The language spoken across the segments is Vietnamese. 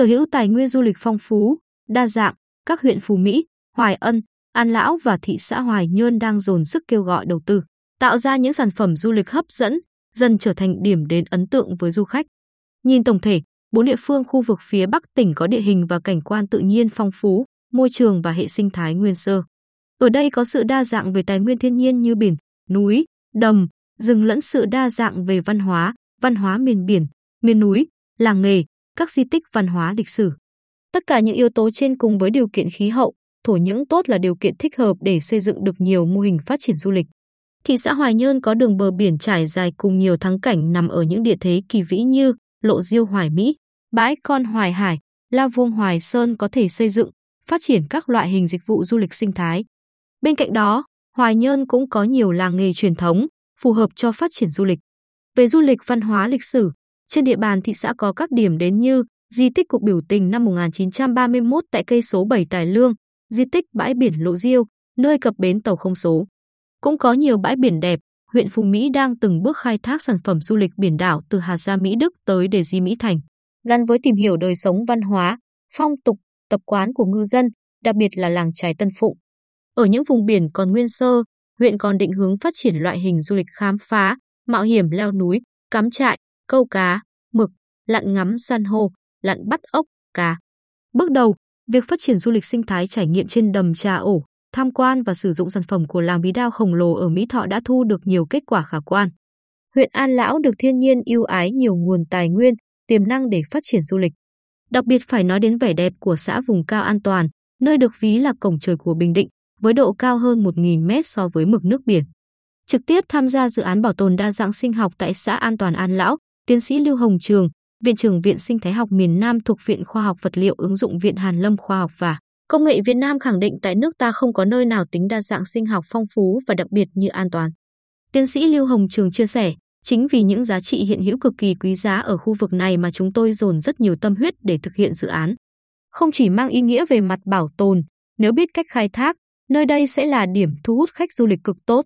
sở hữu tài nguyên du lịch phong phú, đa dạng, các huyện Phú Mỹ, Hoài Ân, An Lão và thị xã Hoài Nhơn đang dồn sức kêu gọi đầu tư, tạo ra những sản phẩm du lịch hấp dẫn, dần trở thành điểm đến ấn tượng với du khách. Nhìn tổng thể, 4 địa phương khu vực phía Bắc tỉnh có địa hình và cảnh quan tự nhiên phong phú, môi trường và hệ sinh thái nguyên sơ. Ở đây có sự đa dạng về tài nguyên thiên nhiên như biển, núi, đầm, rừng lẫn sự đa dạng về văn hóa miền biển, miền núi, làng nghề, các di tích văn hóa lịch sử. Tất cả những yếu tố trên cùng với điều kiện khí hậu, thổ nhưỡng tốt là điều kiện thích hợp để xây dựng được nhiều mô hình phát triển du lịch. Thị xã Hoài Nhơn có đường bờ biển trải dài cùng nhiều thắng cảnh nằm ở những địa thế kỳ vĩ như Lộ Diêu Hoài Mỹ, Bãi Con Hoài Hải, La Vuông Hoài Sơn có thể xây dựng, phát triển các loại hình dịch vụ du lịch sinh thái. Bên cạnh đó, Hoài Nhơn cũng có nhiều làng nghề truyền thống, phù hợp cho phát triển du lịch. Về du lịch văn hóa lịch sử, trên địa bàn thị xã có các điểm đến như di tích cuộc biểu tình năm 1931 tại cây số 7 Tài Lương, di tích bãi biển Lộ Diêu, nơi cập bến tàu không số. Cũng có nhiều bãi biển đẹp, huyện Phú Mỹ đang từng bước khai thác sản phẩm du lịch biển đảo từ Hà Gia Mỹ Đức tới Đề Di Mỹ Thành, gắn với tìm hiểu đời sống văn hóa, phong tục, tập quán của ngư dân, đặc biệt là làng chài Tân Phụng. Ở những vùng biển còn nguyên sơ, huyện còn định hướng phát triển loại hình du lịch khám phá, mạo hiểm leo núi, cắm trại, câu cá, mực, lặn ngắm san hô, lặn bắt ốc, cá. Bước đầu, việc phát triển du lịch sinh thái trải nghiệm trên đầm Trà Ổ, tham quan và sử dụng sản phẩm của làng bí đao khổng lồ ở Mỹ Thọ đã thu được nhiều kết quả khả quan. Huyện An Lão được thiên nhiên ưu ái nhiều nguồn tài nguyên, tiềm năng để phát triển du lịch. Đặc biệt phải nói đến vẻ đẹp của xã vùng cao An Toàn, nơi được ví là cổng trời của Bình Định, với độ cao hơn 1.000 mét so với mực nước biển. Trực tiếp tham gia dự án bảo tồn đa dạng sinh học tại xã An Toàn An Lão, tiến sĩ Lưu Hồng Trường, Viện trưởng Viện Sinh thái học Miền Nam thuộc Viện Khoa học Vật liệu Ứng dụng Viện Hàn lâm Khoa học và Công nghệ Việt Nam khẳng định tại nước ta không có nơi nào tính đa dạng sinh học phong phú và đặc biệt như An Toàn. Tiến sĩ Lưu Hồng Trường chia sẻ, chính vì những giá trị hiện hữu cực kỳ quý giá ở khu vực này mà chúng tôi dồn rất nhiều tâm huyết để thực hiện dự án. Không chỉ mang ý nghĩa về mặt bảo tồn, nếu biết cách khai thác, nơi đây sẽ là điểm thu hút khách du lịch cực tốt.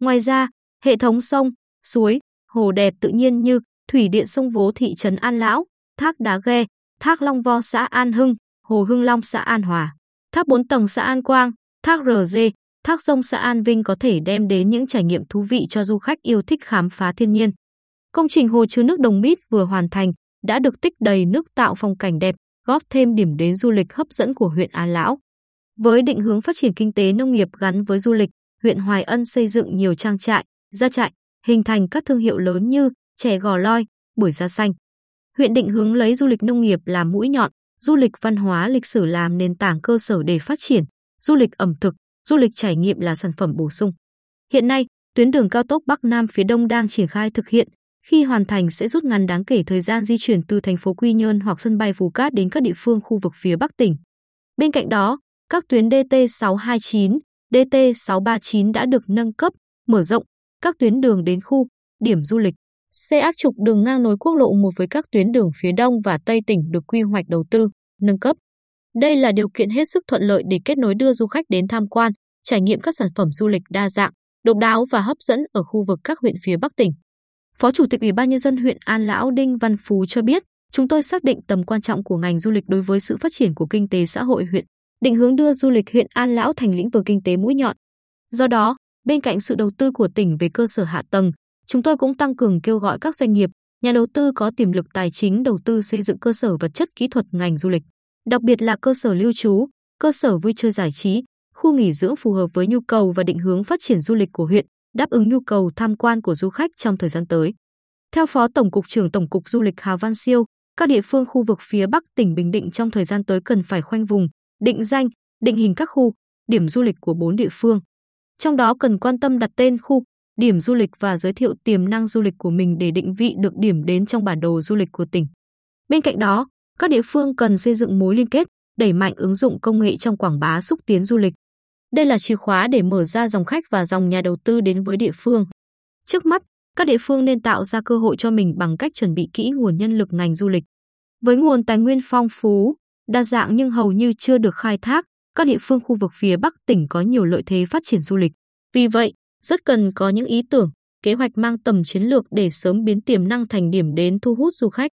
Ngoài ra, hệ thống sông, suối, hồ đẹp tự nhiên như thủy điện sông Vố thị trấn An Lão, thác Đá Ghe, thác Long Vo xã An Hưng, hồ Hưng Long xã An Hòa, thác 4 tầng xã An Quang, thác RG, thác Rông xã An Vinh có thể đem đến những trải nghiệm thú vị cho du khách yêu thích khám phá thiên nhiên. Công trình hồ chứa nước Đồng Mít vừa hoàn thành đã được tích đầy nước tạo phong cảnh đẹp, góp thêm điểm đến du lịch hấp dẫn của huyện An Lão. Với định hướng phát triển kinh tế nông nghiệp gắn với du lịch, huyện Hoài Ân xây dựng nhiều trang trại, gia trại, hình thành các thương hiệu lớn như chè Gò Loi, Bưởi Da Xanh. Huyện định hướng lấy du lịch nông nghiệp làm mũi nhọn, du lịch văn hóa lịch sử làm nền tảng cơ sở để phát triển, du lịch ẩm thực, du lịch trải nghiệm là sản phẩm bổ sung. Hiện nay, tuyến đường cao tốc Bắc Nam phía Đông đang triển khai thực hiện, khi hoàn thành sẽ rút ngắn đáng kể thời gian di chuyển từ thành phố Quy Nhơn hoặc sân bay Phú Cát đến các địa phương khu vực phía Bắc tỉnh. Bên cạnh đó, các tuyến DT629, DT639 đã được nâng cấp, mở rộng các tuyến đường đến khu, điểm du lịch. Xây áp trục đường ngang nối quốc lộ 1 với các tuyến đường phía Đông và Tây tỉnh được quy hoạch đầu tư, nâng cấp. Đây là điều kiện hết sức thuận lợi để kết nối đưa du khách đến tham quan, trải nghiệm các sản phẩm du lịch đa dạng, độc đáo và hấp dẫn ở khu vực các huyện phía Bắc tỉnh. Phó Chủ tịch Ủy ban Nhân dân huyện An Lão Đinh Văn Phú cho biết, chúng tôi xác định tầm quan trọng của ngành du lịch đối với sự phát triển của kinh tế xã hội huyện, định hướng đưa du lịch huyện An Lão thành lĩnh vực kinh tế mũi nhọn. Do đó, bên cạnh sự đầu tư của tỉnh về cơ sở hạ tầng, chúng tôi cũng tăng cường kêu gọi các doanh nghiệp, nhà đầu tư có tiềm lực tài chính đầu tư xây dựng cơ sở vật chất kỹ thuật ngành du lịch, đặc biệt là cơ sở lưu trú, cơ sở vui chơi giải trí, khu nghỉ dưỡng phù hợp với nhu cầu và định hướng phát triển du lịch của huyện, đáp ứng nhu cầu tham quan của du khách trong thời gian tới. Theo Phó Tổng cục trưởng Tổng cục Du lịch Hà Văn Siêu, các địa phương khu vực phía Bắc tỉnh Bình Định trong thời gian tới cần phải khoanh vùng, định danh, định hình các khu, điểm du lịch của 4 địa phương. Trong đó cần quan tâm đặt tên khu, điểm du lịch và giới thiệu tiềm năng du lịch của mình để định vị được điểm đến trong bản đồ du lịch của tỉnh. Bên cạnh đó, các địa phương cần xây dựng mối liên kết, đẩy mạnh ứng dụng công nghệ trong quảng bá xúc tiến du lịch. Đây là chìa khóa để mở ra dòng khách và dòng nhà đầu tư đến với địa phương. Trước mắt, các địa phương nên tạo ra cơ hội cho mình bằng cách chuẩn bị kỹ nguồn nhân lực ngành du lịch. Với nguồn tài nguyên phong phú, đa dạng nhưng hầu như chưa được khai thác, các địa phương khu vực phía Bắc tỉnh có nhiều lợi thế phát triển du lịch. Vì vậy, rất cần có những ý tưởng, kế hoạch mang tầm chiến lược để sớm biến tiềm năng thành điểm đến thu hút du khách.